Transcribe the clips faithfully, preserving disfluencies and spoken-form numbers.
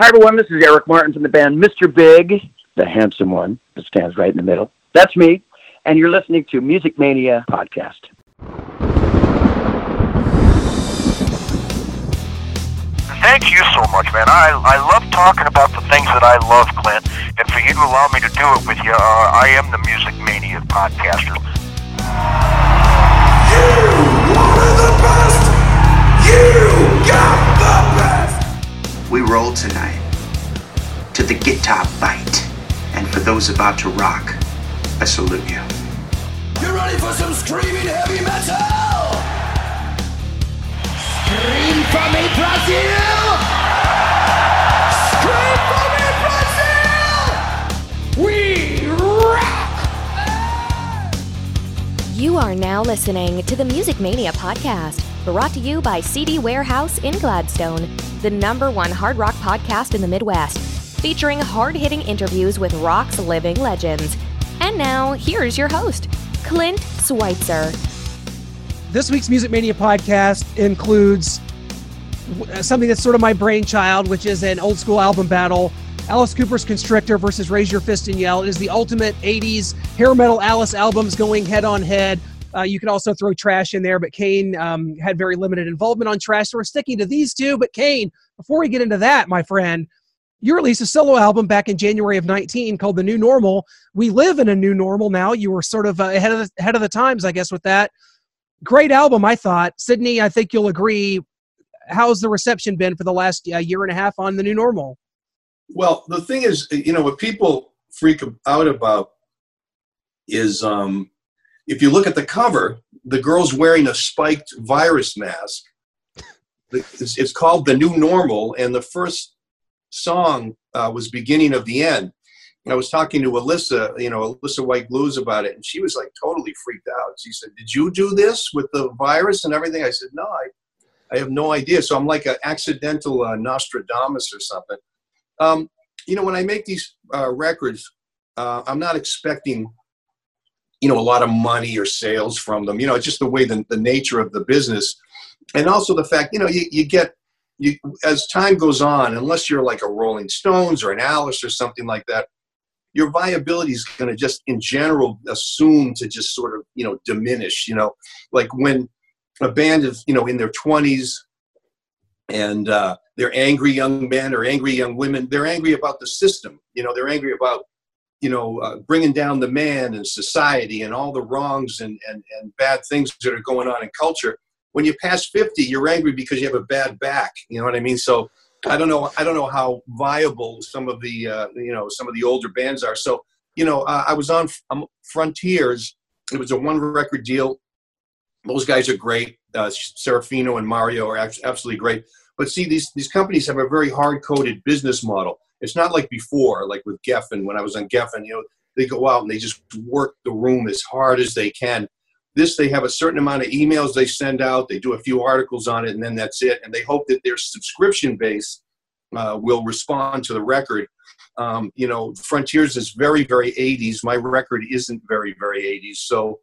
Hi, everyone. This is Eric Martin from the band Mister Big, the handsome one that stands right in the middle. That's me. And you're listening to Music Mania Podcast. Thank you so much, man. I, I love talking about the things that I love, Clint. And for you to allow me to do it with you, uh, I am the Music Mania podcaster. You were the best! You got the best! We roll tonight to the guitar bite. And for those about to rock, I salute you. You ready for some screaming heavy metal? Scream for me, Brazil! Scream for me, Brazil! We rock! You are now listening to the Music Mania Podcast, brought to you by C D Warehouse in Gladstone, the number one hard rock podcast in the Midwest, featuring hard-hitting interviews with rock's living legends. And now, here's your host, Clint Switzer. This week's Music Mania Podcast includes something that's sort of my brainchild, which is an old school album battle. Alice Cooper's Constrictor versus Raise Your Fist and Yell. It is the ultimate eighties hair metal Alice albums going head on head. Uh, you can also throw Trash in there, but Kane um, had very limited involvement on Trash, so we're sticking to these two. But Kane, before we get into that, my friend, you released a solo album back in January of nineteen called The New Normal. We live in a new normal now. You were sort of uh, ahead of the, ahead of the times, I guess, with that. Great album, I thought. Sydney, I think you'll agree. How's the reception been for the last uh, year and a half on The New Normal? Well, the thing is, you know, what people freak out about is um, if you look at the cover, the girl's wearing a spiked virus mask. It's, it's called The New Normal, and the first song uh, was Beginning of the End. I was talking to Alyssa, you know, Alyssa White Blues about it, and she was like totally freaked out. She said, "Did you do this with the virus and everything?" I said, "No, I, I have no idea." So I'm like an accidental uh, Nostradamus or something. Um, you know, when I make these uh, records, uh, I'm not expecting, you know, a lot of money or sales from them. You know, it's just the way the, the nature of the business, and also the fact, you know, you, you get. You, as time goes on, unless you're like a Rolling Stones or an Alice or something like that, your viability is going to just, in general, assume to just sort of, you know, diminish, you know, like when a band is, you know, in their twenties and uh, they're angry young men or angry young women, they're angry about the system, you know, they're angry about, you know, uh, bringing down the man and society and all the wrongs and, and, and bad things that are going on in culture. When you pass fifty, you're angry because you have a bad back, you know what I mean? So I don't know. I don't know how viable some of the uh, you know some of the older bands are. So you know, uh, I was on um, Frontiers. It was a one record deal. Those guys are great. Uh, Serafino and Mario are absolutely great. But see, these these companies have a very hard coded business model. It's not like before, like with Geffen. When I was on Geffen, you know, they go out and they just work the room as hard as they can. This, they have a certain amount of emails they send out. They do a few articles on it, and then that's it. And they hope that their subscription base uh, will respond to the record. Um, you know, Frontiers is very, very eighties. My record isn't very, very eighties. So,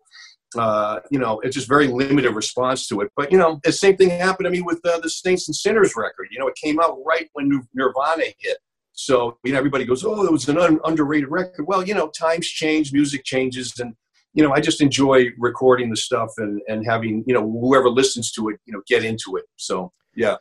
uh, you know, it's just very limited response to it. But, you know, the same thing happened to me with uh, the Saints and Sinners record. You know, it came out right when Nirvana hit. So, you know, everybody goes, oh, it was an un- underrated record. Well, you know, times change, music changes, and you know, I just enjoy recording the stuff and, and having, you know, whoever listens to it, you know, get into it. So, yeah.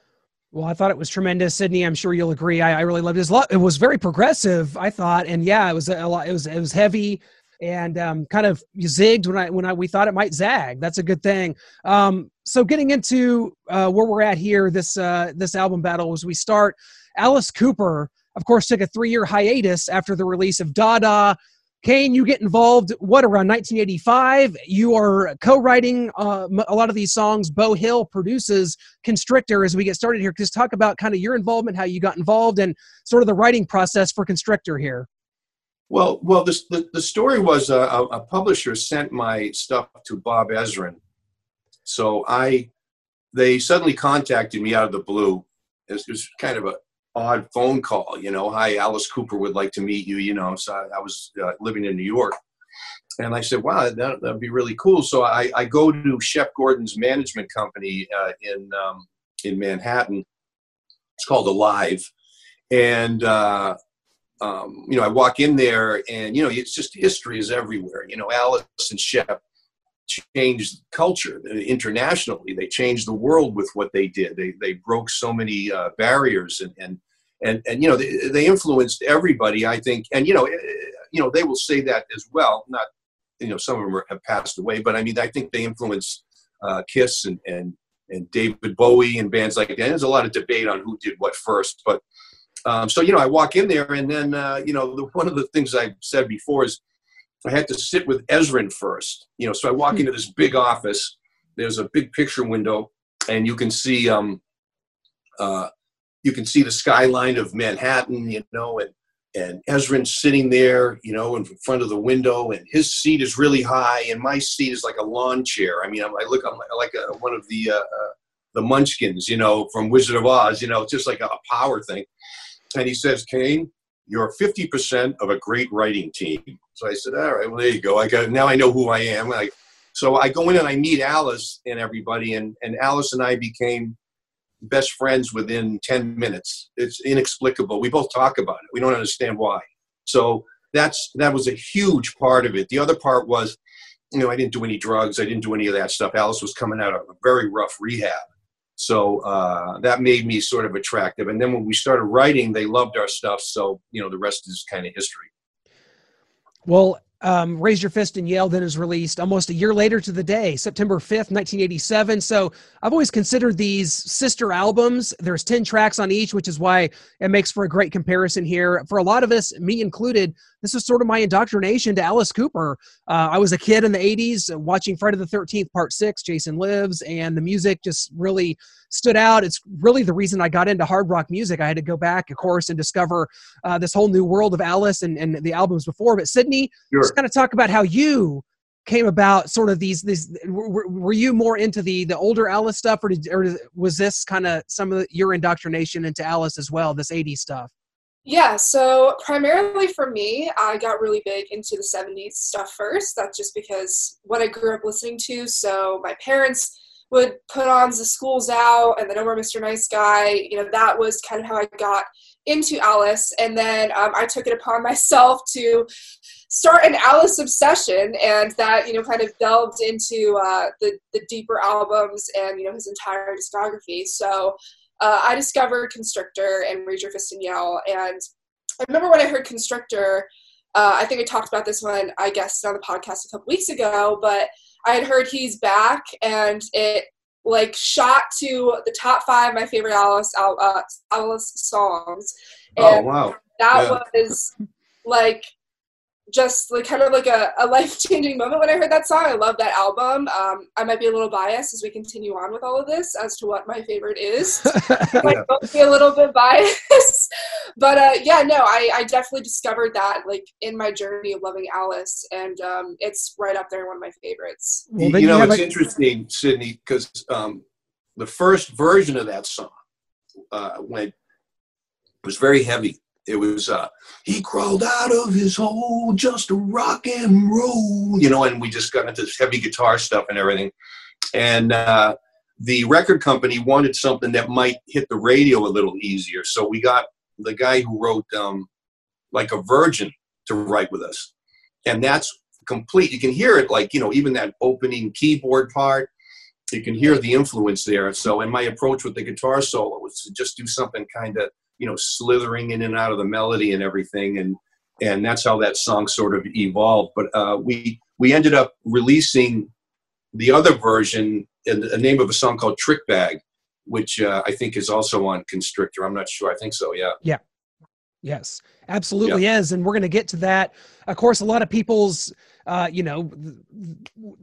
Well, I thought it was tremendous, Sydney. I'm sure you'll agree. I, I really loved it. It was very progressive, I thought. And yeah, it was a lot. It was, it was heavy and um, kind of zigged when I, when I, we thought it might zag. That's a good thing. Um, so getting into uh, where we're at here, this, uh, this album battle as we start, Alice Cooper, of course, took a three year hiatus after the release of Dada. Kane, you get involved, what, around nineteen eighty-five? You are co-writing uh, a lot of these songs. Bo Hill produces Constrictor as we get started here. Just talk about kind of your involvement, how you got involved, and sort of the writing process for Constrictor here. Well, well, this, the, the story was a, a publisher sent my stuff to Bob Ezrin. So I, they suddenly contacted me out of the blue. It was, it was kind of a odd phone call, you know, hi, Alice Cooper would like to meet you, you know, so I, I was uh, living in New York. And I said, wow, that would be really cool. So I, I go to Shep Gordon's management company uh, in um, in Manhattan. It's called Alive. And, uh, um, you know, I walk in there and, you know, it's just history is everywhere. You know, Alice and Shep changed culture internationally. They changed the world with what they did. They, they broke so many uh, barriers and, and, and, and, you know, they, they influenced everybody, I think. And, you know, you know, they will say that as well. Not, you know, some of them are, have passed away, but I mean, I think they influenced uh, Kiss and, and, and David Bowie and bands like that. There's a lot of debate on who did what first, but um, so, you know, I walk in there and then, uh, you know, the, one of the things I've said before is I had to sit with Ezrin first, you know, so I walk into this big office, there's a big picture window and you can see, um, uh, you can see the skyline of Manhattan, you know, and, and Ezrin's sitting there, you know, in front of the window and his seat is really high and my seat is like a lawn chair. I mean, I'm, I look, I'm like a, one of the, uh, uh, the Munchkins, you know, from Wizard of Oz, you know, it's just like a, a power thing. And he says, Kane, you're fifty percent of a great writing team. So I said, all right, well, there you go. I got, now I know who I am. I, so I go in and I meet Alice and everybody. And, and Alice and I became best friends within ten minutes. It's inexplicable. We both talk about it. We don't understand why. So that's, that was a huge part of it. The other part was, you know, I didn't do any drugs. I didn't do any of that stuff. Alice was coming out of a very rough rehab. So uh, that made me sort of attractive. And then when we started writing, they loved our stuff. So, you know, the rest is kind of history. Well, um, Raise Your Fist and Yell then is released almost a year later to the day, September fifth, nineteen eighty-seven. So I've always considered these sister albums. There's ten tracks on each, which is why it makes for a great comparison here. For a lot of us, me included, this is sort of my indoctrination to Alice Cooper. Uh, I was a kid in the eighties watching Friday the thirteenth, Part six, Jason Lives, and the music just really stood out. It's really the reason I got into hard rock music. I had to go back, of course, and discover uh, this whole new world of Alice and, and the albums before. But Sydney, sure. Just kind of talk about how you came about sort of these, these were, were you more into the, the older Alice stuff or, did, or was this kind of some of your indoctrination into Alice as well, this eighties stuff? Yeah, so primarily for me, I got really big into the seventies stuff first. That's just because what I grew up listening to. So my parents would put on The School's Out and then Over Mister Nice Guy. You know, that was kind of how I got into Alice. And then um, I took it upon myself to start an Alice obsession, and that, you know, kind of delved into uh, the, the deeper albums and, you know, his entire discography. So uh, I discovered Constrictor and Raise Your Fist and Yell. And I remember when I heard Constrictor, uh, I think I talked about this when I guested on the podcast a couple weeks ago, but I had heard He's Back, and it like shot to the top five of my favorite Alice uh, Alice songs. And oh wow! That yeah. was like just like kind of like a, a life changing moment when I heard that song. I love that album. Um, I might be a little biased as we continue on with all of this as to what my favorite is. I might yeah. both be a little bit biased, but uh, yeah, no, I, I definitely discovered that like in my journey of loving Alice, and um, it's right up there, one of my favorites. Well, you, you know, it's a- interesting, Sydney, because um, the first version of that song uh, went was very heavy. It was, uh, he crawled out of his hole just to rock and roll, you know, and we just got into this heavy guitar stuff and everything. And uh, the record company wanted something that might hit the radio a little easier. So we got the guy who wrote um, Like a Virgin to write with us. And that's complete. You can hear it like, you know, even that opening keyboard part, you can hear the influence there. So, and my approach with the guitar solo was to just do something kind of, you know, slithering in and out of the melody and everything. And, and that's how that song sort of evolved. But uh, we, we ended up releasing the other version in the name of a song called Trick Bag, which uh, I think is also on Constrictor. I'm not sure. I think so. Yeah. Yeah. Yes, absolutely yeah. is. And we're going to get to that. Of course, a lot of people's, uh, you know,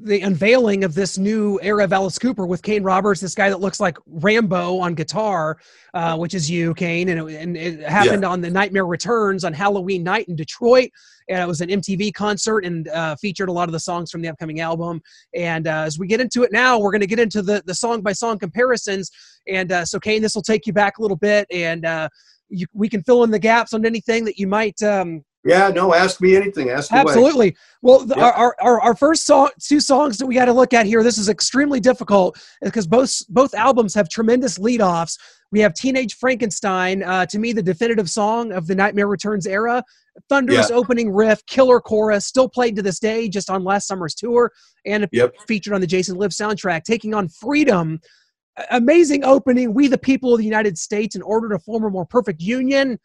the unveiling of this new era of Alice Cooper with Kane Roberts, this guy that looks like Rambo on guitar, uh, which is you, Kane. And it, and it happened yeah. on the Nightmare Returns on Halloween night in Detroit. And it was an M T V concert and uh, featured a lot of the songs from the upcoming album. And uh, as we get into it now, we're going to get into the, the song by song comparisons. And uh, so, Kane, this will take you back a little bit. And, uh, You, we can fill in the gaps on anything that you might um, Yeah, no, ask me anything. Ask away. Absolutely. Well, yeah. our, our, our first song, two songs that we got to look at here, this is extremely difficult because both, both albums have tremendous lead-offs. We have Teenage Frankenstein, uh, to me, the definitive song of the Nightmare Returns era. Thunderous yeah. opening riff, killer chorus, still played to this day, just on last summer's tour, and yep. featured on the Jason Lives soundtrack, taking on Freedom. Amazing opening, we the people of the United States in order to form a more perfect union,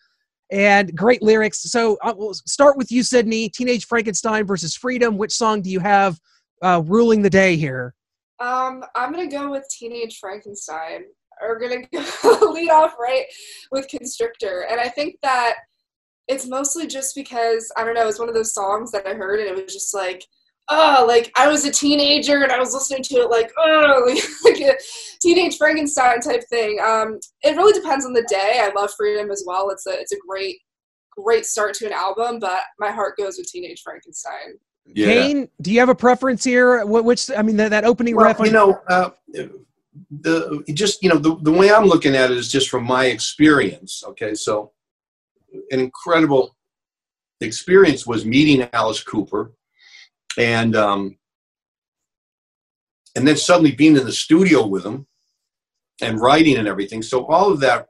and great lyrics. So uh, we'll start with you, Sydney. Teenage Frankenstein versus Freedom. Which song do you have uh, ruling the day here? Um, I'm going to go with Teenage Frankenstein. We're going to lead off right with Constrictor. And I think that it's mostly just because, I don't know, it's one of those songs that I heard and it was just like, oh, like I was a teenager and I was listening to it like, oh, like, like a Teenage Frankenstein type thing. Um, it really depends on the day. I love Freedom as well. It's a, it's a great, great start to an album, but my heart goes with Teenage Frankenstein. Yeah. Kane, do you have a preference here? What, which, I mean, that, that opening well, ref. You know, uh, the, just, you know, the, the way I'm looking at it is just from my experience. Okay. So an incredible experience was meeting Alice Cooper. And um, and then suddenly being in the studio with him and writing and everything. So all of that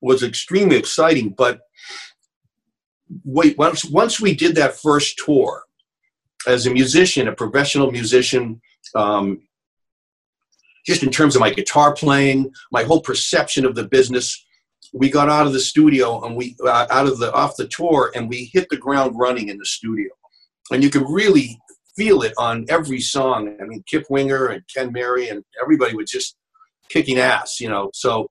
was extremely exciting. But wait, once, once we did that first tour, as a musician, a professional musician, um, just in terms of my guitar playing, my whole perception of the business, we got out of the studio and we uh, out of the off the tour and we hit the ground running in the studio. And you can really feel it on every song. I mean, Kip Winger and Ken Mary and everybody was just kicking ass, you know. So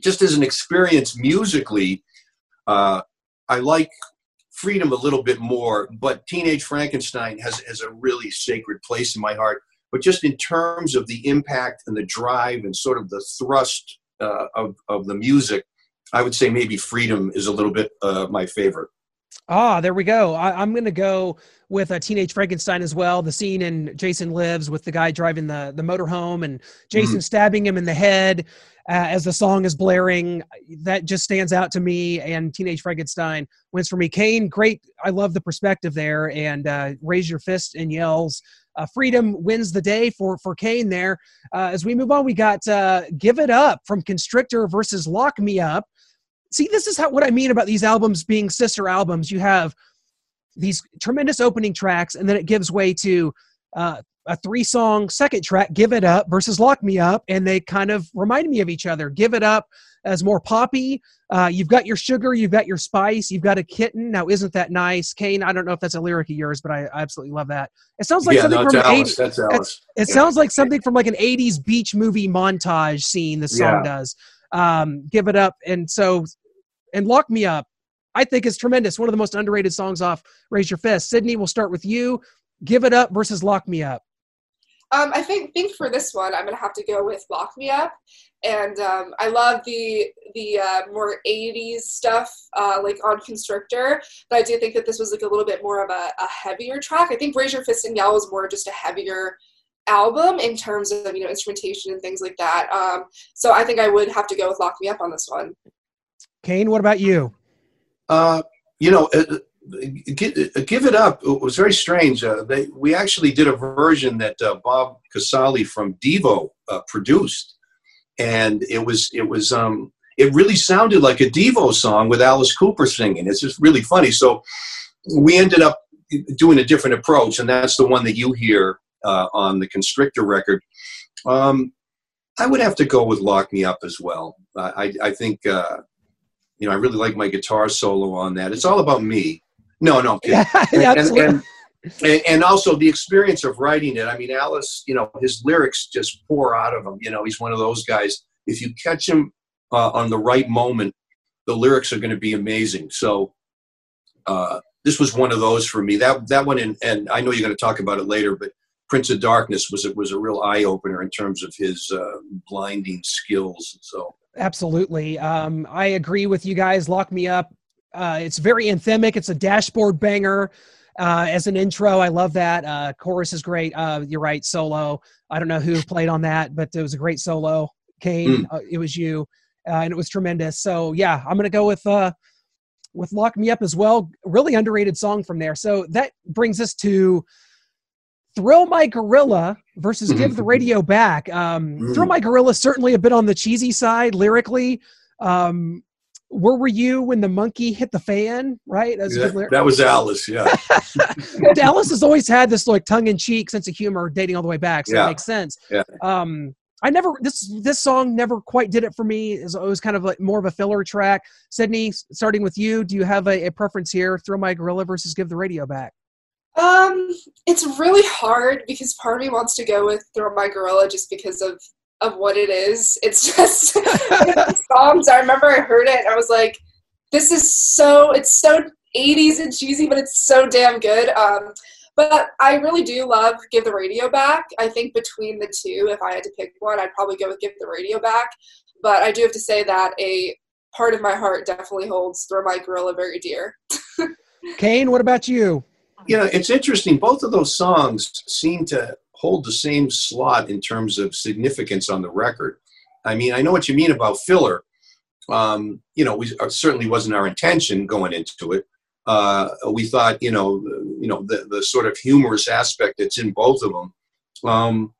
just as an experience musically, uh, I like Freedom a little bit more. But Teenage Frankenstein has, has a really sacred place in my heart. But just in terms of the impact and the drive and sort of the thrust uh, of, of the music, I would say maybe Freedom is a little bit uh, my favorite. Ah, there we go. I, I'm going to go with a Teenage Frankenstein as well. The scene in Jason Lives with the guy driving the, the motorhome and Jason mm-hmm. stabbing him in the head uh, as the song is blaring. That just stands out to me, and Teenage Frankenstein wins for me. Kane, great. I love the perspective there, and uh, Raise Your Fist and Yells. Uh, Freedom wins the day for, for Kane there. Uh, as we move on, we got uh, Give It Up from Constrictor versus Lock Me Up. See, this is how, what I mean about these albums being sister albums. You have these tremendous opening tracks, and then it gives way to uh, a three-song second track, Give It Up versus Lock Me Up, and they kind of remind me of each other. Give It Up as more poppy. Uh, you've got your sugar, you've got your spice, you've got a kitten. Now, isn't that nice? Kane, I don't know if that's a lyric of yours, but I, I absolutely love that. It sounds like yeah, something no, from Alice, an eighties, it sounds like something from like an eighties beach movie montage scene this song yeah. does. Um, Give It Up, and so... And Lock Me Up, I think, is tremendous. One of the most underrated songs off Raise Your Fist. Sydney, we'll start with you. Give It Up versus Lock Me Up. Um, I think, think for this one, I'm going to have to go with Lock Me Up. And um, I love the the uh, more eighties stuff, uh, like on Constrictor. But I do think that this was like a little bit more of a, a heavier track. I think Raise Your Fist and Yell was more just a heavier album in terms of, you know, instrumentation and things like that. Um, so I think I would have to go with Lock Me Up on this one. Kane, what about you? Uh, you know, uh, give, uh, Give It Up, it was very strange. Uh, they, we actually did a version that uh, Bob Casale from Devo uh, produced. And it was, it was, um, it really sounded like a Devo song with Alice Cooper singing. It's just really funny. So we ended up doing a different approach, and that's the one that you hear uh, on the Constrictor record. Um, I would have to go with Lock Me Up as well. Uh, I, I think... Uh, You know, I really like my guitar solo on that. It's all about me. No, no. Yeah, and, and, and, and also the experience of writing it. I mean, Alice, you know, his lyrics just pour out of him. You know, he's one of those guys. If you catch him uh, on the right moment, the lyrics are going to be amazing. So uh, this was one of those for me. That that one, and, and I know you're going to talk about it later, but Prince of Darkness was, was a real eye-opener in terms of his uh, blinding skills. So. Absolutely. Um, I agree with you guys. Lock Me Up. Uh, it's very anthemic. It's a dashboard banger uh, as an intro. I love that. Uh, chorus is great. Uh, you're right. Solo. I don't know who played on that, but it was a great solo. Kane, mm. uh, it was you. Uh, and it was tremendous. So yeah, I'm going to go with uh, with Lock Me Up as well. Really underrated song from there. So that brings us to Thrill My Gorilla versus Give the Radio Back. Um, Thrill My Gorilla, certainly a bit on the cheesy side lyrically. Um, Where Were You When the Monkey Hit the Fan, right? That was, yeah, that was Alice, yeah. Alice has always had this like tongue-in-cheek sense of humor dating all the way back, so yeah. It makes sense. Yeah. Um, I never, this this song never quite did it for me. It was, it was kind of like more of a filler track. Sydney, starting with you, do you have a, a preference here, Thrill My Gorilla versus Give the Radio Back? Um, it's really hard because part of me wants to go with Thrill My Gorilla just because of of what it is. It's just the songs. I remember I heard it and I was like, this is so, it's so eighties and cheesy, but it's so damn good. Um, but I really do love Give the Radio Back. I think between the two, if I had to pick one, I'd probably go with Give the Radio Back. But I do have to say that a part of my heart definitely holds Throw My Gorilla very dear. Kane, what about you? You know, it's interesting. Both of those songs seem to hold the same slot in terms of significance on the record. I mean, I know what you mean about filler. Um, you know, we, it certainly wasn't our intention going into it. Uh, we thought, you know, you know, the, the sort of humorous aspect that's in both of them. Um,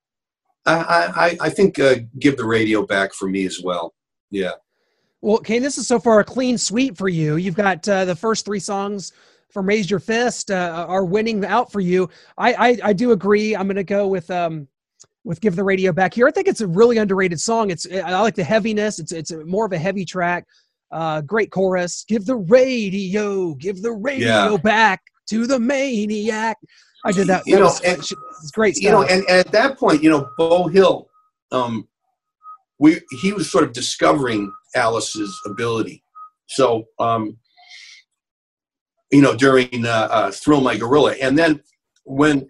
I, I, I think uh, Give the Radio Back for me as well. Yeah. Well, Kane, this is so far a clean sweep for you. You've got uh, the first three songs from Raise Your Fist uh, are winning out for you. I, I I do agree. I'm going to go with um with Give the Radio Back here. I think it's a really underrated song. It's I like the heaviness. It's it's more of a heavy track. Uh, great chorus. Give the radio, give the radio yeah. back to the maniac. I did that. You that know, was, and, it's great. Stuff. You know, and, and at that point, you know, Bo Hill, um, we he was sort of discovering Alice's ability. So. Um, you know, during uh, uh, Thrill My Gorilla. And then when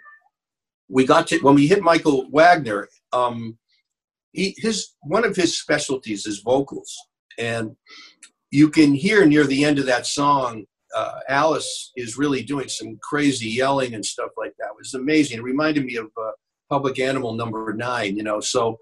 we got to, when we hit Michael Wagner, um, he, his one of his specialties is vocals. And you can hear near the end of that song, uh, Alice is really doing some crazy yelling and stuff like that. It was amazing. It reminded me of uh, Public Enemy number nine, you know. So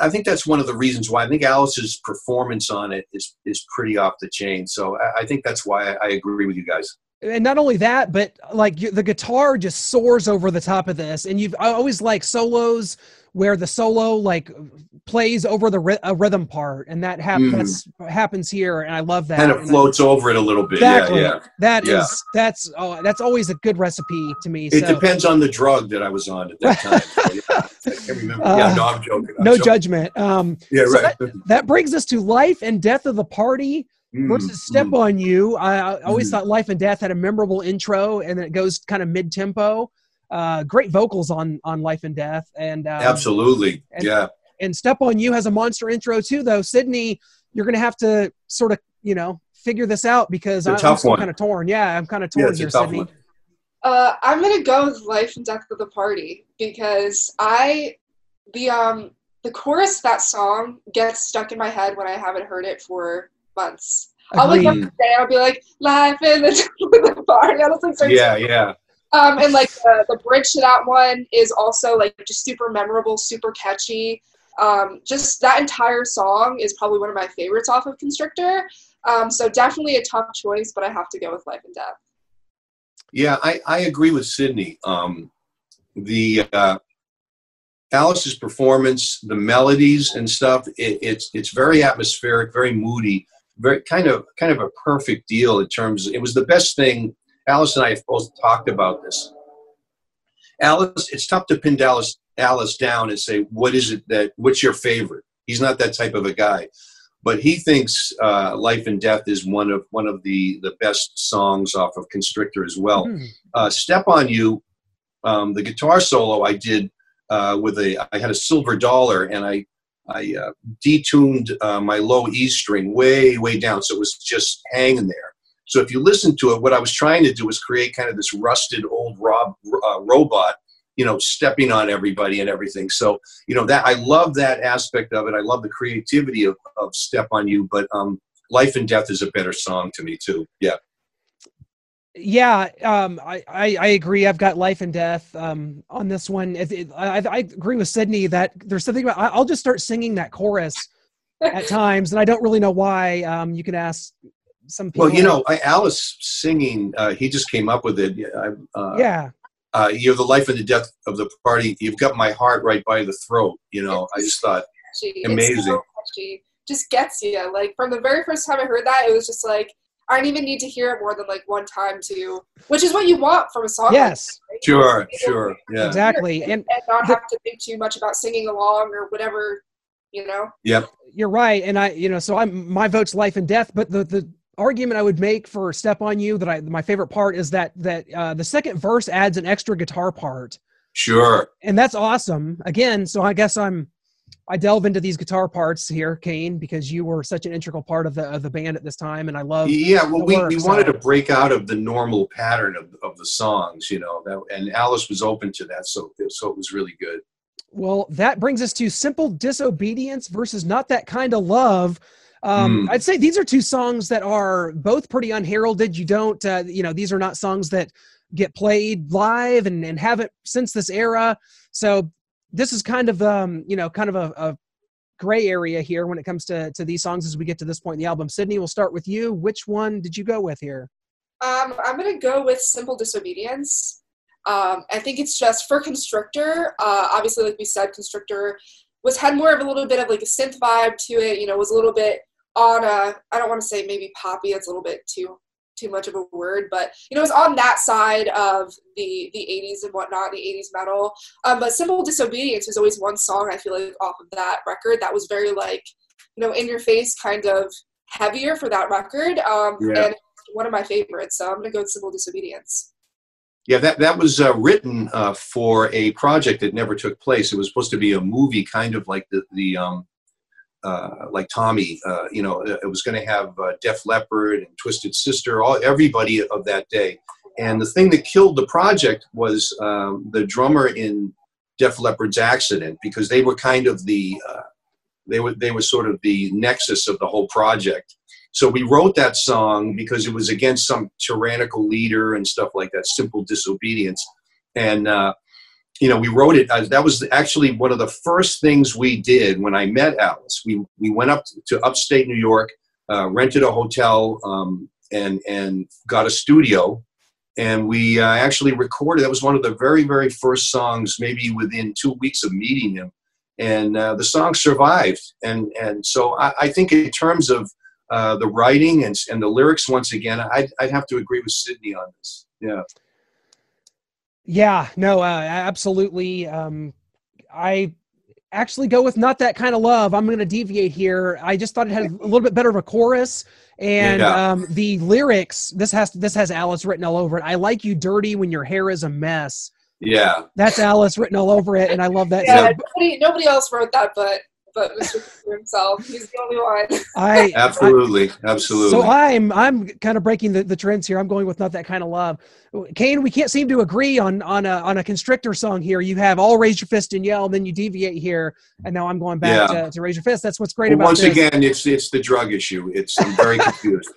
I think that's one of the reasons why I think Alice's performance on it is, is pretty off the chain. So I, I think that's why I agree with you guys. And not only that, but like the guitar just soars over the top of this. And you've I always like solos where the solo like plays over the ry- a rhythm part. And that hap- mm. that's, happens here. And I love that. Kind of floats I, over it a little bit. Exactly. Yeah, yeah. That yeah. is, that's, oh, that's always a good recipe to me. It so. depends on the drug that I was on at that time. So, yeah. I can't remember. Uh, yeah, no, I'm joking. I'm no joking. judgment. Um, yeah, so right. That, that brings us to Life and Death of the Party. Versus Step mm-hmm. on You. I, I always mm-hmm. thought Life and Death had a memorable intro, and then it goes kind of mid-tempo. Uh, great vocals on on Life and Death, and um, absolutely, and, yeah. And Step on You has a monster intro too, though. Sydney, you're going to have to sort of, you know, figure this out because I, I'm still kind of torn. Yeah, I'm kind of torn yeah, here, Sydney. Uh, I'm going to go with Life and Death of the Party because I the um the chorus of that song gets stuck in my head when I haven't heard it for. Months. I'll wake up today. I'll be like, "Life in the, the bar." And like, start yeah, singing. yeah. Um, and like the, the bridge to that one is also like just super memorable, super catchy. Um, just that entire song is probably one of my favorites off of Constrictor. Um, so definitely a tough choice, but I have to go with Life and Death. Yeah, I, I agree with Sydney. Um, the uh, Alice's performance, the melodies and stuff, it, it's it's very atmospheric, very moody. Very kind of kind of a perfect deal in terms of, it was the best thing. Alice and I have both talked about this. Alice, it's tough to pin Alice, Alice down and say, what is it that, what's your favorite? He's not that type of a guy. But he thinks uh, Life and Death is one of one of the, the best songs off of Constrictor as well. Mm-hmm. Uh, Step on You, um, the guitar solo I did uh, with a, I had a silver dollar and I, I uh, detuned uh, my low E string way, way down, so it was just hanging there. So if you listen to it, what I was trying to do was create kind of this rusted old rob, uh, robot, you know, stepping on everybody and everything. So, you know, that I love that aspect of it. I love the creativity of, of Step on You, but um, Life and Death is a better song to me too. Yeah. Yeah, um, I, I, I agree. I've got Life and Death um, on this one. It, it, I, I agree with Sydney that there's something about, I'll just start singing that chorus at times, and I don't really know why. Um, you can ask some people. Well, you know, Alice singing, uh, he just came up with it. Uh, yeah. Uh, you're the life and the death of the party. You've got my heart right by the throat. You know, it's I just thought catchy. Amazing. So catchy. Just gets you. Like from the very first time I heard that, it was just like, I didn't even need to hear it more than like one time to, which is what you want from a song. Yes. Like that, right? Sure. Sure. Yeah. Exactly. And, and not the, have to think too much about singing along or whatever, you know? Yep. You're right. And I, you know, so I'm, my vote's life and death, but the, the, argument I would make for Step on You that I, my favorite part is that, that uh, the second verse adds an extra guitar part. Sure. And that's awesome. Again, so I guess I'm, I delve into these guitar parts here, Kane, because you were such an integral part of the, of the band at this time. And I love, yeah, well, we, we wanted to break out of the normal pattern of, of the songs, you know, that, and Alice was open to that. So, so it was really good. Well, that brings us to Simple Disobedience versus Not That Kind of Love. Um, mm. I'd say these are two songs that are both pretty unheralded. You don't, uh, you know, these are not songs that get played live and, and haven't since this era. So this is kind of, um, you know, kind of a, a gray area here when it comes to, to these songs as we get to this point in the album. Sydney, we'll start with you. Which one did you go with here? Um, I'm going to go with Simple Disobedience. Um, I think it's just for Constrictor. Uh, obviously, like we said, Constrictor was had more of a little bit of like a synth vibe to it, you know, was a little bit on a, I don't want to say maybe poppy, it's a little bit too too much of a word, but you know, it's on that side of the the eighties and whatnot, the eighties metal. Um, but Simple Disobedience was always one song I feel like off of that record that was very like, you know, in your face, kind of heavier for that record. Um, yeah. And one of my favorites, so I'm gonna go with Simple Disobedience. Yeah, that, that was uh, written uh, for a project that never took place. It was supposed to be a movie, kind of like the, the um, uh, like Tommy, uh, you know, it was going to have uh, Def Leppard and Twisted Sister, all everybody of that day. And the thing that killed the project was um, the drummer in Def Leppard's accident, because they were kind of the, uh, they were they were sort of the nexus of the whole project. So we wrote that song because it was against some tyrannical leader and stuff like that, simple disobedience. And, uh, you know, we wrote it. Uh, that was actually one of the first things we did when I met Alice. We, we went up to, to upstate New York, uh, rented a hotel um, and, and got a studio. And we uh, actually recorded. That was one of the very, very first songs, maybe within two weeks of meeting him. And uh, the song survived. And, and so I, I think in terms of, Uh, the writing and, and the lyrics, once again, I'd, I'd have to agree with Sydney on this. Yeah. Yeah, no, uh, absolutely. Um, I actually go with Not That Kind of Love. I'm going to deviate here. I just thought it had a little bit better of a chorus and yeah. um, the lyrics, this has, this has Alice written all over it. I like you dirty when your hair is a mess. Yeah. That's Alice written all over it. And I love that. Yeah, nobody, nobody else wrote that, but but Mister himself, he's the only one. I absolutely, I, absolutely. So I'm, I'm kind of breaking the, the trends here. I'm going with Not That Kind of Love. Kane, we can't seem to agree on on a on a Constrictor song here. You have all Raise Your Fist and Yell, and then you deviate here, and now I'm going back yeah. to, to Raise Your Fist. That's what's great well, about once this. Once again, it's it's the drug issue. It's I'm very confused.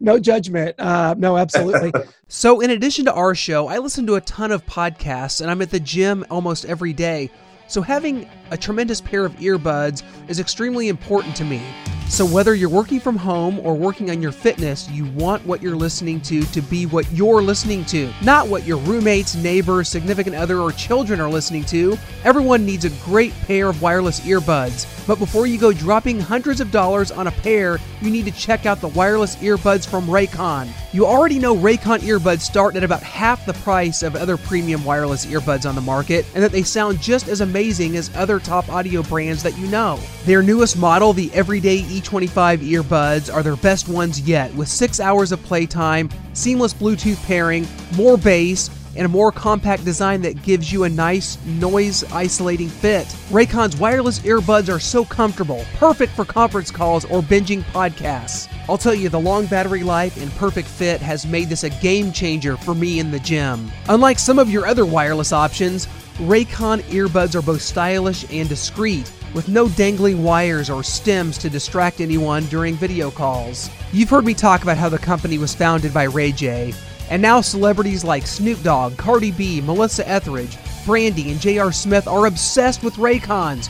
No judgment. Uh, no, absolutely. So in addition to our show, I listen to a ton of podcasts, and I'm at the gym almost every day. So having a tremendous pair of earbuds is extremely important to me. So whether you're working from home or working on your fitness, you want what you're listening to to be what you're listening to, not what your roommates, neighbors, significant other, or children are listening to. Everyone needs a great pair of wireless earbuds. But before you go dropping hundreds of dollars on a pair, you need to check out the wireless earbuds from Raycon. You already know Raycon earbuds start at about half the price of other premium wireless earbuds on the market, and that they sound just as amazing as other top audio brands that you know. Their newest model, the Everyday E twenty-five earbuds, are their best ones yet, with six hours of playtime, seamless Bluetooth pairing, more bass, and a more compact design that gives you a nice noise-isolating fit. Raycon's wireless earbuds are so comfortable, perfect for conference calls or binging podcasts. I'll tell you, the long battery life and perfect fit has made this a game changer for me in the gym. Unlike some of your other wireless options, Raycon earbuds are both stylish and discreet, with no dangling wires or stems to distract anyone during video calls. You've heard me talk about how the company was founded by Ray J, and now celebrities like Snoop Dogg, Cardi B, Melissa Etheridge, Brandy, and J R Smith are obsessed with Raycons.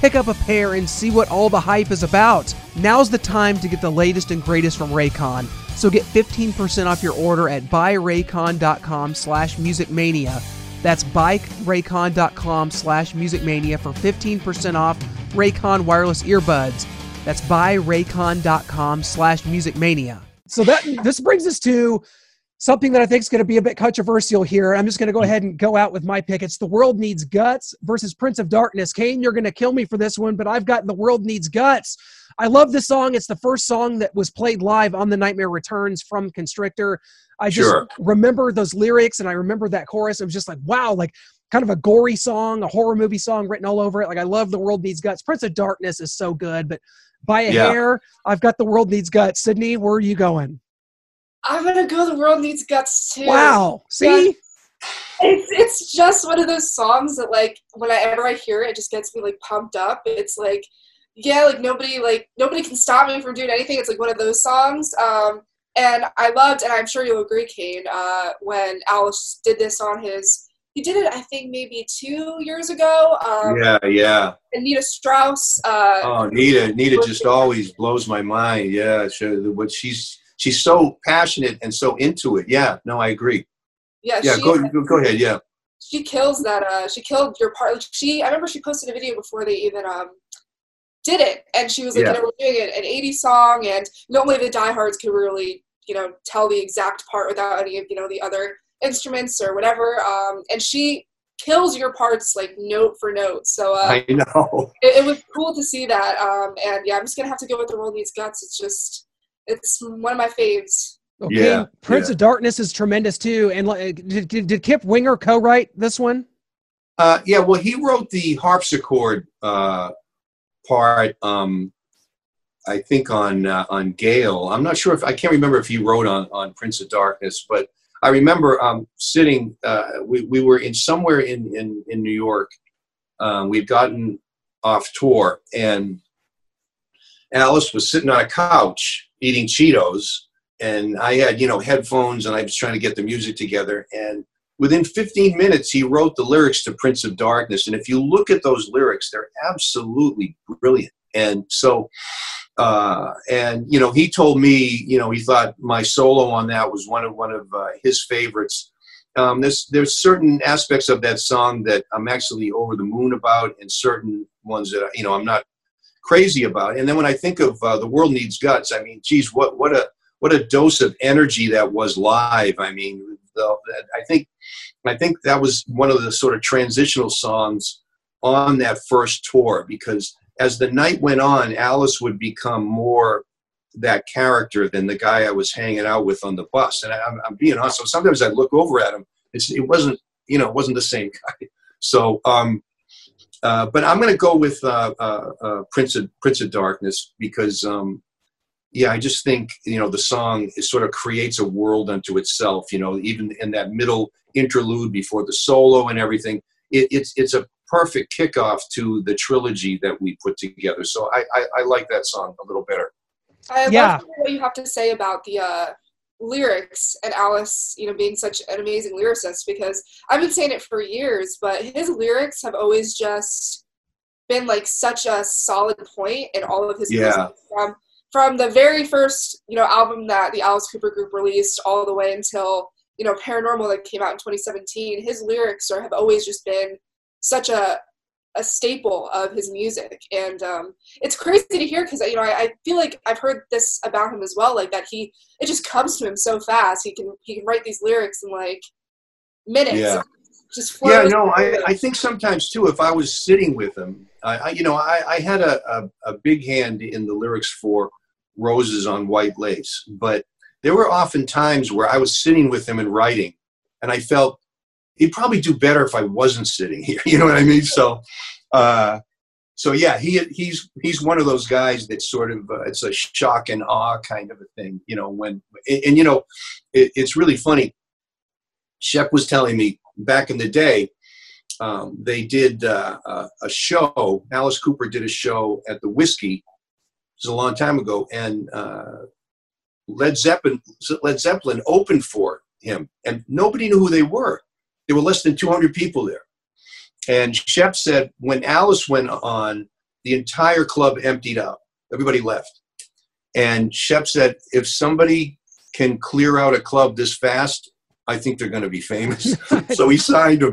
Pick up a pair and see what all the hype is about. Now's the time to get the latest and greatest from Raycon. So get fifteen percent off your order at buyraycon.com slash musicmania. That's buyraycon.com slash musicmania for fifteen percent off Raycon wireless earbuds. That's buyraycon.com slash musicmania. So that this brings us to something that I think is going to be a bit controversial here. I'm just going to go ahead and go out with my pick. It's The World Needs Guts versus Prince of Darkness. Kane, you're going to kill me for this one, but I've got The World Needs Guts. I love this song. It's the first song that was played live on the Nightmare Returns from Constrictor. I just sure. remember those lyrics, and I remember that chorus. It was just like, wow, like kind of a gory song, a horror movie song written all over it. Like, I love The World Needs Guts. Prince of Darkness is so good, but by a yeah. hair, I've got The World Needs Guts. Sydney, where are you going? I'm going to go The World Needs Guts, too. Wow. See? But it's it's just one of those songs that, like, whenever I hear it, it just gets me, like, pumped up. It's like, yeah, like, nobody, like, nobody can stop me from doing anything. It's, like, one of those songs. Um, and I loved, and I'm sure you'll agree, Kane, uh, when Alice did this on his, he did it, I think, maybe two years ago. Um, yeah, yeah. Anita Strauss. Uh, oh, Anita. Anita just always blows my mind. Yeah, what she's... She's so passionate and so into it. Yeah, no, I agree. Yeah, yeah. She, go, go, go ahead. Yeah, she kills that. Uh, she killed your part. She, I remember she posted a video before they even um did it, and she was like, yeah. you know, we're doing an eighties song, and no way the diehards could really, you know, tell the exact part without any of, you know, the other instruments or whatever. Um, and she kills your parts like note for note. So uh, I know it, it was cool to see that. Um, and yeah, I'm just gonna have to go with The World Needs Guts. It's just. It's one of my faves. Okay, yeah, Prince yeah. of Darkness is tremendous too. And uh, did, did, did Kip Winger co-write this one? Uh, yeah, well, he wrote the harpsichord uh, part. Um, I think on uh, on Gail. I'm not sure if I can't remember if he wrote on on Prince of Darkness, but I remember um, sitting. Uh, we we were in somewhere in in in New York. Um, we'd gotten off tour, and Alice was sitting on a couch eating Cheetos, and I had, you know, headphones, and I was trying to get the music together. And within fifteen minutes, he wrote the lyrics to Prince of Darkness. And if you look at those lyrics, they're absolutely brilliant. And so, uh, and, you know, he told me, you know, he thought my solo on that was one of, one of uh, his favorites. Um, there's, there's certain aspects of that song that I'm actually over the moon about, and certain ones that, you know, I'm not crazy about. And then when I think of uh, The World Needs Guts, I mean, geez, what what a what a dose of energy that was live. I mean, the, I think I think that was one of the sort of transitional songs on that first tour, because as the night went on, Alice would become more that character than the guy I was hanging out with on the bus. And I, I'm, I'm being honest, so sometimes I look over at him. It's, it wasn't, you know, it wasn't the same guy. So. Um, Uh, but I'm going to go with uh, uh, uh, Prince of, Prince of Darkness because, um, yeah, I just think, you know, the song is sort of creates a world unto itself, you know, even in that middle interlude before the solo and everything. It, it's it's a perfect kickoff to the trilogy that we put together. So I, I, I like that song a little better. I yeah. love what you have to say about the uh, lyrics and Alice, you know, being such an amazing lyricist, because I've been saying it for years, but his lyrics have always just been like such a solid point in all of his yeah. music. From, from the very first, you know, album that the Alice Cooper group released all the way until, you know, Paranormal that came out in twenty seventeen, his lyrics are, have always just been such a, a staple of his music. And um, it's crazy to hear, because, you know, I, I feel like I've heard this about him as well, like that he, it just comes to him so fast. He can he can write these lyrics in like minutes. Yeah, just yeah no, I, I think sometimes too, if I was sitting with him, I, I you know, I, I had a, a, a big hand in the lyrics for Roses on White Lace, but there were often times where I was sitting with him and writing, and I felt, he'd probably do better if I wasn't sitting here. You know what I mean? So, uh, so yeah, he he's he's one of those guys that sort of uh, it's a shock and awe kind of a thing. You know, when and, and you know, it, it's really funny. Shep was telling me back in the day, um, they did uh, uh, a show. Alice Cooper did a show at the Whiskey. It was a long time ago, and uh, Led Zeppelin Led Zeppelin opened for him, and nobody knew who they were. There were less than two hundred people there. And Shep said when Alice went on, the entire club emptied out. Everybody left. And Shep said, if somebody can clear out a club this fast, I think they're going to be famous. So he signed him.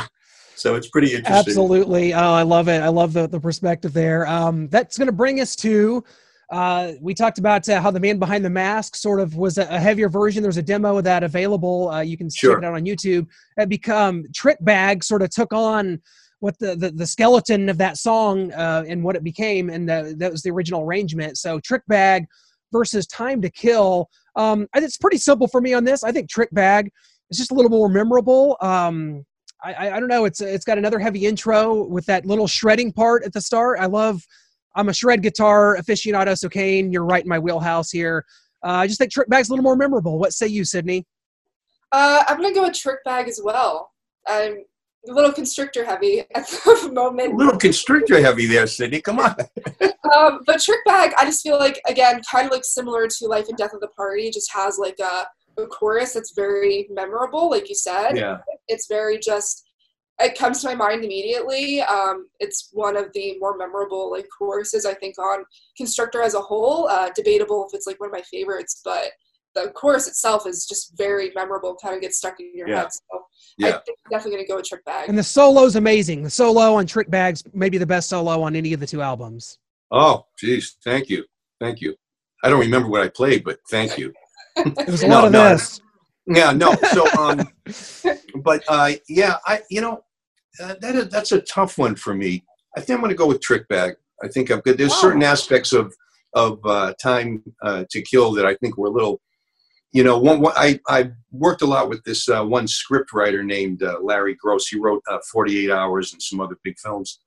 So it's pretty interesting. Absolutely. Oh, I love it. I love the, the perspective there. Um, that's going to bring us to, uh, we talked about uh, how The Man Behind the Mask sort of was a, a heavier version. There's a demo of that available. Uh, you can sure. check it out on YouTube. It become Trick Bag sort of took on what the, the, the skeleton of that song uh, and what it became. And uh, that was the original arrangement. So Trick Bag versus Time to Kill. Um, it's pretty simple for me on this. I think Trick Bag is just a little more memorable. Um, I, I don't know. It's it's got another heavy intro with that little shredding part at the start. I love. I'm a shred guitar aficionado, so Kane, you're right in my wheelhouse here. Uh, I just think Trick Bag's a little more memorable. What say you, Sydney? Uh, I'm gonna go with Trick Bag as well. I'm a little Constrictor heavy at the moment. A little Constrictor heavy there, Sydney. Come on. um, but Trick Bag, I just feel like again, kind of like similar to Life and Death of the Party. Just has like a. a chorus that's very memorable, like you said. Yeah. It's very just, it comes to my mind immediately. Um, it's one of the more memorable like choruses, I think, on Constrictor as a whole. Uh, debatable if it's like one of my favorites, but the chorus itself is just very memorable, kind of gets stuck in your yeah. head. So yeah. I think I'm definitely going to go with Trick Bag. And the solo's amazing. The solo on Trick Bag's maybe the best solo on any of the two albums. Oh, geez. Thank you. Thank you. I don't remember what I played, but thank you. It was a no, lot of no. this. Yeah, no. So, um, but uh, yeah, I you know uh, that is, that's a tough one for me. I think I'm going to go with Trick Bag. I think I'm good. There's oh. certain aspects of of uh, Time uh, to Kill that I think were a little, you know, one. one I I worked a lot with this uh, one script writer named uh, Larry Gross. He wrote uh, forty-eight hours and some other big films,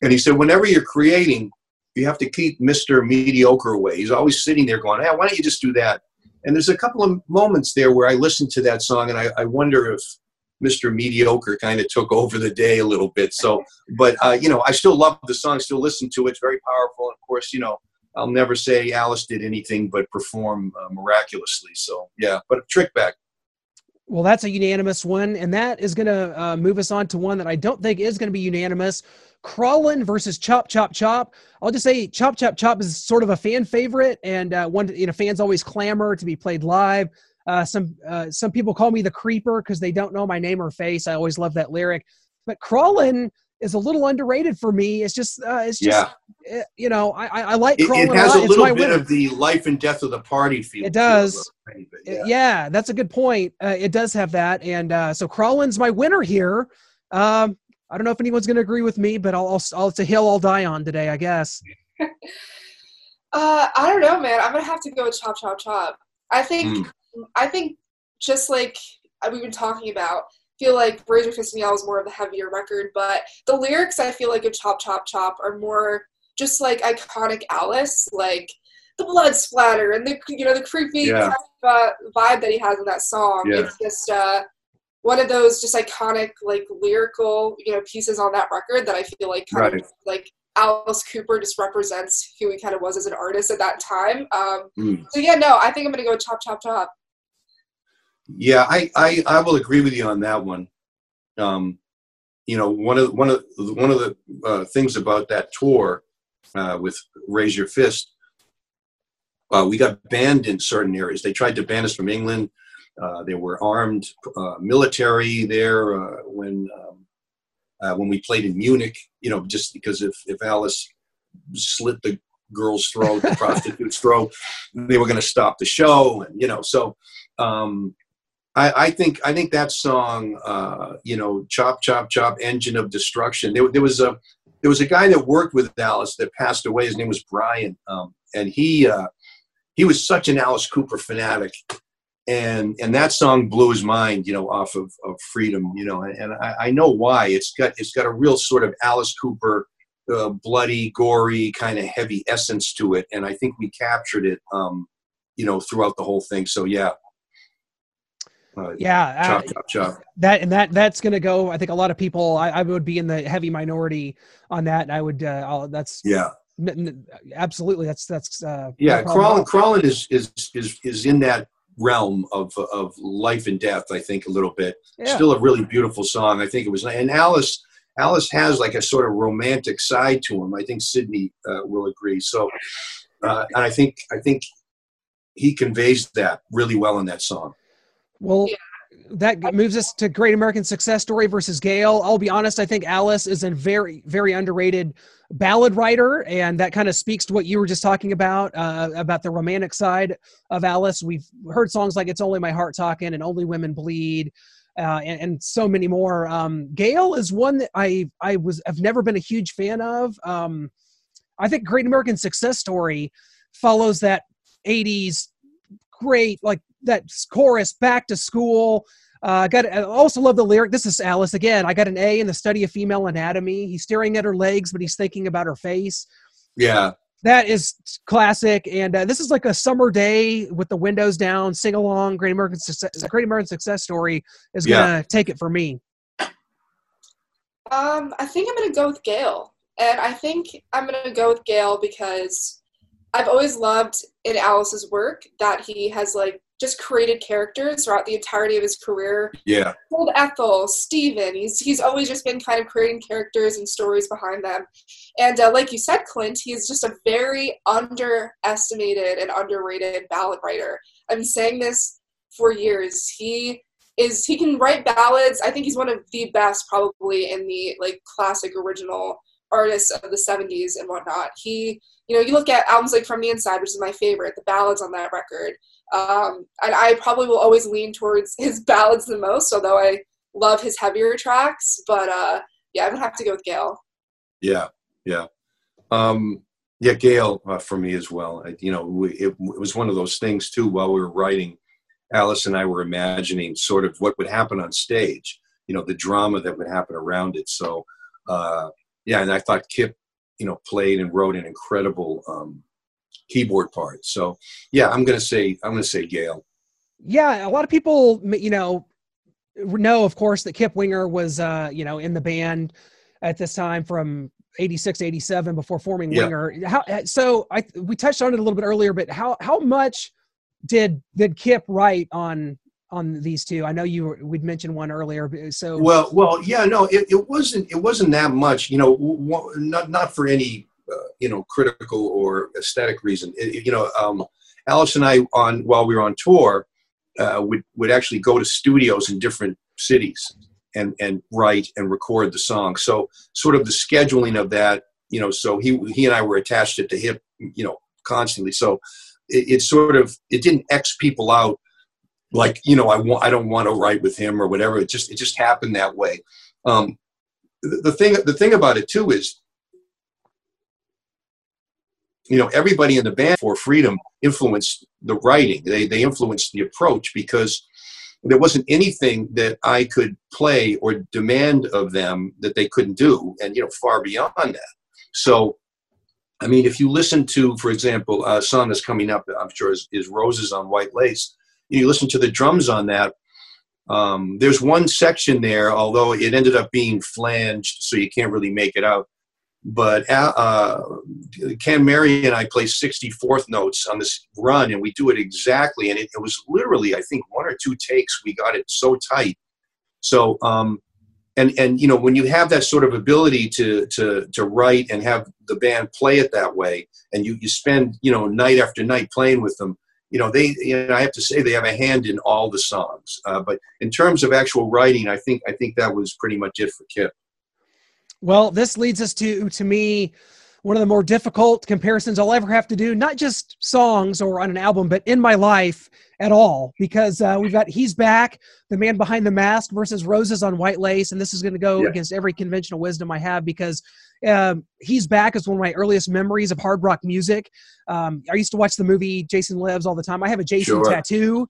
and he said whenever you're creating, you have to keep Mister Mediocre away. He's always sitting there going, "Hey, why don't you just do that?" And there's a couple of moments there where I listened to that song and I, I wonder if Mister Mediocre kind of took over the day a little bit. So, but, uh, you know, I still love the song, still listen to it. It's very powerful. And of course, you know, I'll never say Alice did anything but perform uh, miraculously. So, yeah, but a Trick Bag. Well, that's a unanimous one. And that is going to uh, move us on to one that I don't think is going to be unanimous. Crawlin versus Chop Chop Chop. I'll just say Chop Chop Chop is sort of a fan favorite, and uh, one you know fans always clamor to be played live. Uh, some uh, some people call me the creeper because they don't know my name or face. I always love that lyric, but Crawlin is a little underrated for me. It's just uh, it's just yeah. it, you know I I like Crawlin. It, it has a, a little bit winner. of the Life and Death of the Party feel. It does. It, yeah. yeah, that's a good point. Uh, it does have that, and uh, so Crawlin's my winner here. Um, I don't know if anyone's going to agree with me, but I'll, I'll, I'll, it's a hill I'll die on today, I guess. uh, I don't know, man. I'm going to have to go with Chop, Chop, Chop. I think, mm. I think just like we've been talking about, I feel like Raise Your Fist and Yell is more of a heavier record, but the lyrics I feel like of Chop, Chop, Chop are more just like iconic Alice, like the blood splatter and the, you know, the creepy yeah. kind of, uh, vibe that he has in that song. Yeah. It's just, uh, one of those just iconic, like lyrical, you know, pieces on that record that I feel like kind right. of like Alice Cooper just represents who he kind of was as an artist at that time. Um, mm. So yeah, no, I think I'm going to go Chop, Chop, Chop. Yeah, I, I, I will agree with you on that one. Um, you know, one of one of one of the uh, things about that tour uh, with Raise Your Fist, uh, we got banned in certain areas. They tried to ban us from England. Uh, there were armed uh, military there uh, when um, uh, when we played in Munich, you know, just because if, if Alice slit the girl's throat, the prostitute's throat, they were going to stop the show. And, you know, so um, I, I think I think that song, uh, you know, Chop, Chop, Chop, Engine of Destruction. There, there was a there was a guy that worked with Alice that passed away. His name was Brian. Um, and he uh, he was such an Alice Cooper fanatic. And and that song blew his mind, you know, off of, of Freedom, you know, and, and I, I know why. It's got it's got a real sort of Alice Cooper, uh, bloody, gory, kind of heavy essence to it, and I think we captured it, um, you know, throughout the whole thing. So yeah, uh, yeah, Chop, uh, Chop, Chop. That and that that's gonna go. I think a lot of people. I, I would be in the heavy minority on that, and I would. Uh, I'll, that's yeah. N- n- absolutely, that's that's. Uh, yeah, Crawlin Crawlin is is is is in that realm of of Life and Death, I think, a little bit. Yeah. Still a really beautiful song. I think it was, and Alice Alice has like a sort of romantic side to him. I think Sydney uh, will agree. So, uh, and I think I think he conveys that really well in that song. Well, yeah. That moves us to Great American Success Story versus Gail. I'll be honest, I think Alice is a very, very underrated ballad writer, and that kind of speaks to what you were just talking about, uh, about the romantic side of Alice. We've heard songs like It's Only My Heart Talkin' and Only Women Bleed, uh, and, and so many more. Um, Gail is one that I, I was, I've never been a huge fan of. Um, I think Great American Success Story follows that eighties great, like, that chorus, back to school. Uh, got, I also love the lyric. This is Alice again. I got an A in the study of female anatomy. He's staring at her legs, but he's thinking about her face. Yeah. That is classic. And uh, this is like a summer day with the windows down, sing along. Great American Success, Great American Success Story is yeah. going to take it for me. Um, I think I'm going to go with Gail. And I think I'm going to go with Gail because I've always loved in Alice's work that he has like, just created characters throughout the entirety of his career. Yeah. Old Ethel, Steven, he's, he's always just been kind of creating characters and stories behind them. And uh, like you said, Clint, he's just a very underestimated and underrated ballad writer. I've been saying this for years. He is, he can write ballads. I think he's one of the best probably in the like classic original artists of the seventies and whatnot. He, you know, you look at albums like From the Inside, which is my favorite, the ballads on that record. Um, and I probably will always lean towards his ballads the most, although I love his heavier tracks. But uh, yeah, I'm going to have to go with Gail. Yeah, yeah. Um, yeah, Gail uh, for me as well. I, you know, we, it, it was one of those things, too, while we were writing, Alice and I were imagining sort of what would happen on stage, you know, the drama that would happen around it. So, uh, yeah, and I thought Kip, you know, played and wrote an incredible um keyboard part. So yeah, I'm going to say, I'm going to say Gail. Yeah. A lot of people, you know, know of course that Kip Winger was, uh, you know, in the band at this time from eighty-six, eighty-seven before forming yeah. Winger. How, so I, we touched on it a little bit earlier, but how, how much did, did Kip write on, on these two? I know you were, we'd mentioned one earlier. So, well, well, yeah, no, it, it wasn't, it wasn't that much, you know, w- not, not for any, Uh, you know, critical or aesthetic reason. It, you know, um, Alice and I, on while we were on tour, uh, would would actually go to studios in different cities and and write and record the song. So, sort of the scheduling of that, you know. So he he and I were attached at the hip, you know, constantly. So it, it sort of it didn't X people out, like you know, I want I don't want to write with him or whatever. It just it just happened that way. Um, the, the thing the thing about it too is, you know, everybody in the band for Freedom influenced the writing. They they influenced the approach because there wasn't anything that I could play or demand of them that they couldn't do, and, you know, far beyond that. So, I mean, if you listen to, for example, a song that's coming up, I'm sure, is, is Roses on White Lace. You listen to the drums on that. Um, there's one section there, although it ended up being flanged, so you can't really make it out. But uh, Ken, Mary, and I play sixty-fourth notes on this run, and we do it exactly. And it, it was literally, I think, one or two takes. We got it so tight. So, um, and and you know, when you have that sort of ability to to to write and have the band play it that way, and you you spend you know night after night playing with them, you know they you know I have to say they have a hand in all the songs. Uh, but in terms of actual writing, I think I think that was pretty much it for Kip. Well, this leads us to, to me, one of the more difficult comparisons I'll ever have to do, not just songs or on an album, but in my life at all, because uh, we've got He's Back, the man behind the mask versus Roses on White Lace, and this is going to go yeah. against every conventional wisdom I have because um, He's Back is one of my earliest memories of hard rock music. Um, I used to watch the movie Jason Lives all the time. I have a Jason sure. tattoo.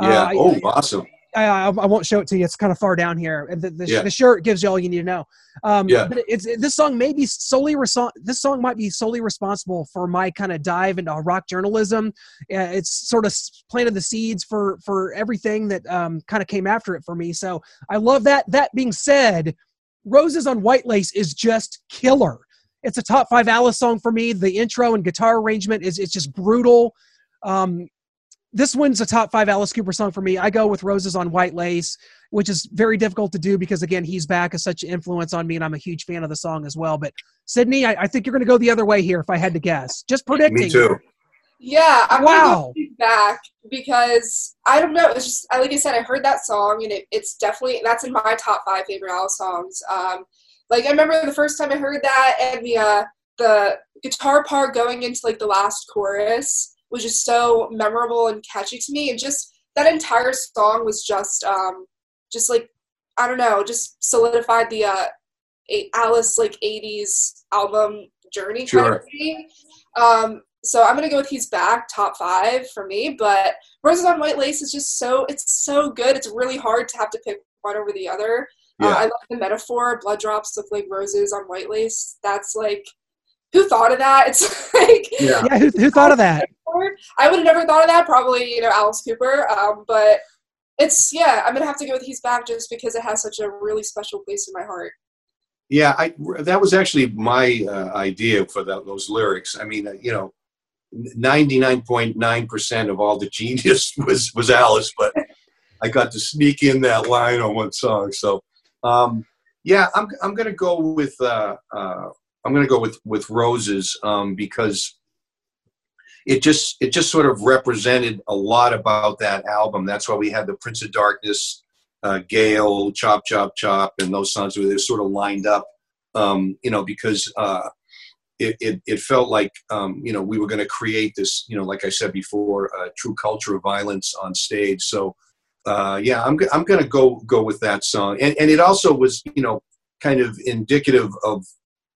Yeah. Uh, oh, I, awesome. I, I won't show it to you. It's kind of far down here. The, the, yeah. the shirt gives you all you need to know. Um, yeah. But it's, it, this song may be solely reso- this song might be solely responsible for my kind of dive into rock journalism. Uh, it's sort of planted the seeds for, for everything that um, kind of came after it for me. So I love that. That being said, Roses on White Lace is just killer. It's a top five Alice song for me. The intro and guitar arrangement is it's just brutal. Um, This one's a top five Alice Cooper song for me. I go with Roses on White Lace, which is very difficult to do because, again, He's Back is such an influence on me, and I'm a huge fan of the song as well. But, Sydney, I, I think you're going to go the other way here if I had to guess. Just predicting. Me too. Yeah, I'm wow. gonna go back because I don't know. It's just like I said, I heard that song, and it, it's definitely that's in my top five favorite Alice songs. Um, like I remember the first time I heard that, and the uh, the guitar part going into like the last chorus was just so memorable and catchy to me, and just that entire song was just um, just like I don't know, just solidified the uh, Alice like eighties album journey sure. kind of thing. Um, So I'm going to go with He's Back, top five for me. But Roses on White Lace is just so, it's so good. It's really hard to have to pick one over the other. Yeah. Uh, I love the metaphor, blood drops look like roses on white lace. That's like, who thought of that? It's like. Yeah, yeah who, who thought of that? I would have never thought of that. Probably, you know, Alice Cooper. Um, but it's, yeah, I'm going to have to go with He's Back just because it has such a really special place in my heart. Yeah, I, that was actually my uh, idea for the, those lyrics. I mean, uh, you know. ninety-nine point nine percent of all the genius was, was Alice, but I got to sneak in that line on one song. So, um, yeah, I'm, I'm going to go with, uh, uh, I'm going to go with, with Roses, um, because it just, it just sort of represented a lot about that album. That's why we had the Prince of Darkness, uh, Gail, Chop Chop Chop, and those songs where they're sort of lined up, um, you know, because, uh, It, it, it felt like, um, you know, we were going to create this, you know, like I said before, a true culture of violence on stage. So, uh, yeah, I'm, I'm going to go go with that song. And, and it also was, you know, kind of indicative of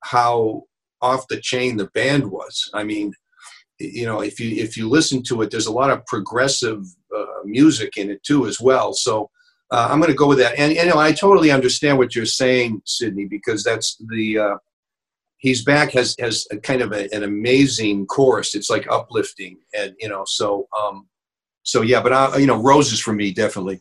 how off the chain the band was. I mean, you know, if you, if you listen to it, there's a lot of progressive uh, music in it, too, as well. So uh, I'm going to go with that. And, and you know, I totally understand what you're saying, Sydney, because that's the uh, – He's Back has, has a kind of a, an amazing chorus. It's like uplifting and, you know, so, um, so yeah, but I, you know, Roses for me, definitely.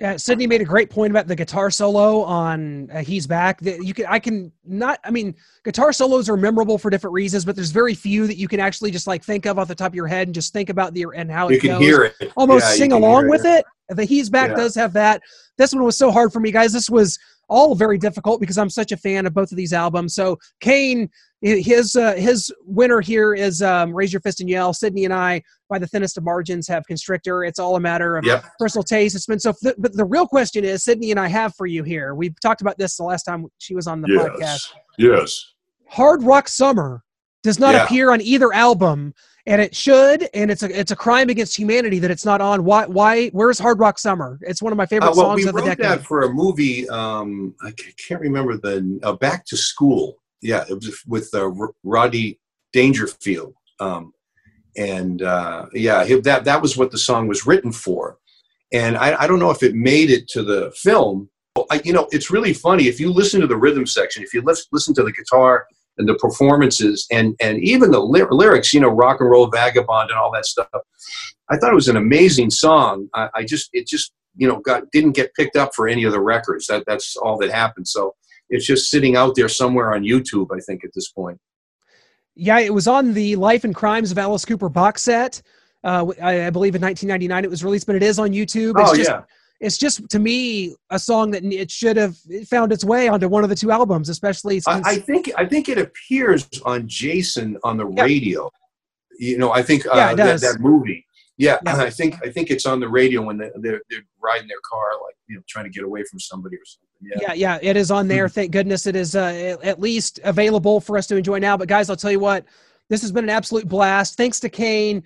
Yeah. Sydney made a great point about the guitar solo on uh, He's Back that you can, I can not, I mean, guitar solos are memorable for different reasons, but there's very few that you can actually just like think of off the top of your head and just think about the, and how it you can goes. Hear it. Almost yeah, sing along it. with it. The He's Back yeah. does have that. This one was so hard for me, guys. This was, all very difficult because I'm such a fan of both of these albums. So Kane, his uh, his winner here is um, Raise Your Fist and Yell. Sydney and I, by the thinnest of margins, have Constrictor. It's all a matter of yep. personal taste. It's been so. Th- but the real question is, Sydney and I have for you here. We talked about this the last time she was on the yes. podcast. Yes. Hard Rock Summer does not yeah. appear on either album, and it should. And it's a it's a crime against humanity that it's not on. Why? Why? Where's Hard Rock Summer? It's one of my favorite uh, well, songs we of the decade. We wrote that for a movie. Um, I can't remember the uh, Back to School. Yeah, it was with uh, Rodney Dangerfield. Um, and uh, yeah, that that was what the song was written for. And I, I don't know if it made it to the film. I, you know, it's really funny if you listen to the rhythm section. If you listen to the guitar. And the performances and, and even the ly- lyrics, you know, rock and roll vagabond and all that stuff. I thought it was an amazing song. I, I just, it just, you know, got, didn't get picked up for any of the records. That that's all that happened. So it's just sitting out there somewhere on YouTube, I think at this point. Yeah. It was on the Life and Crimes of Alice Cooper box set. Uh, I, I believe in nineteen ninety-nine it was released, but it is on YouTube. It's oh just, yeah. It's just, to me, a song that it should have found its way onto one of the two albums, especially since... I, I think I think it appears on Jason on the yeah. radio. You know, I think uh, yeah, that, that movie. Yeah, yeah. I think I think it's on the radio when they're, they're riding their car, like, you know, trying to get away from somebody or something. Yeah, yeah, yeah it is on there. Thank goodness it is uh, at least available for us to enjoy now. But, guys, I'll tell you what, this has been an absolute blast. Thanks to Kane.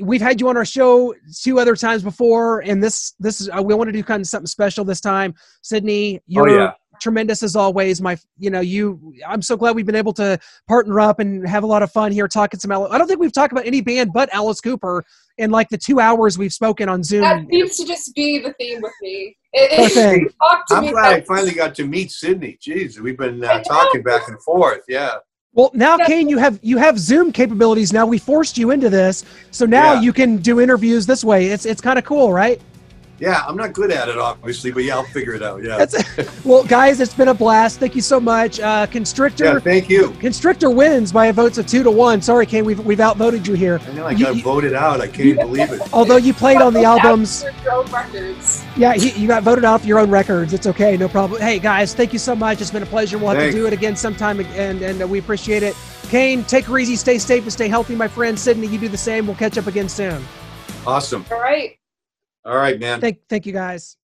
We've had you on our show two other times before, and this this is uh, we want to do kind of something special this time. Sydney, you're oh, yeah. tremendous as always. My, you know, you. I'm so glad we've been able to partner up and have a lot of fun here talking some. Alice. I don't think we've talked about any band but Alice Cooper in like the two hours we've spoken on Zoom. That seems to just be the theme with me. It, it, talk to I'm me glad I finally got to meet Sydney. Jeez, we've been uh, talking back and forth. Yeah. Well, now, Kane, you have you have Zoom capabilities now. We forced you into this, so now yeah. you can do interviews this way. It's it's kind of cool, right? Yeah, I'm not good at it, obviously, but yeah, I'll figure it out, yeah. That's, well, guys, it's been a blast. Thank you so much. Uh, Constrictor. Yeah, thank you. Constrictor wins by a votes of two to one. Sorry, Kane, we've we've outvoted you here. I know, I you, got you, voted out. I can't you, believe it. Although you played on the albums. Your own records. Yeah, he, you got voted off your own records. It's okay, no problem. Hey, guys, thank you so much. It's been a pleasure. We'll have Thanks. to do it again sometime, and, and uh, we appreciate it. Kane, take her easy, stay safe, and stay healthy, my friend. Sydney, you do the same. We'll catch up again soon. Awesome. All right. All right, man. Thank, thank you, guys.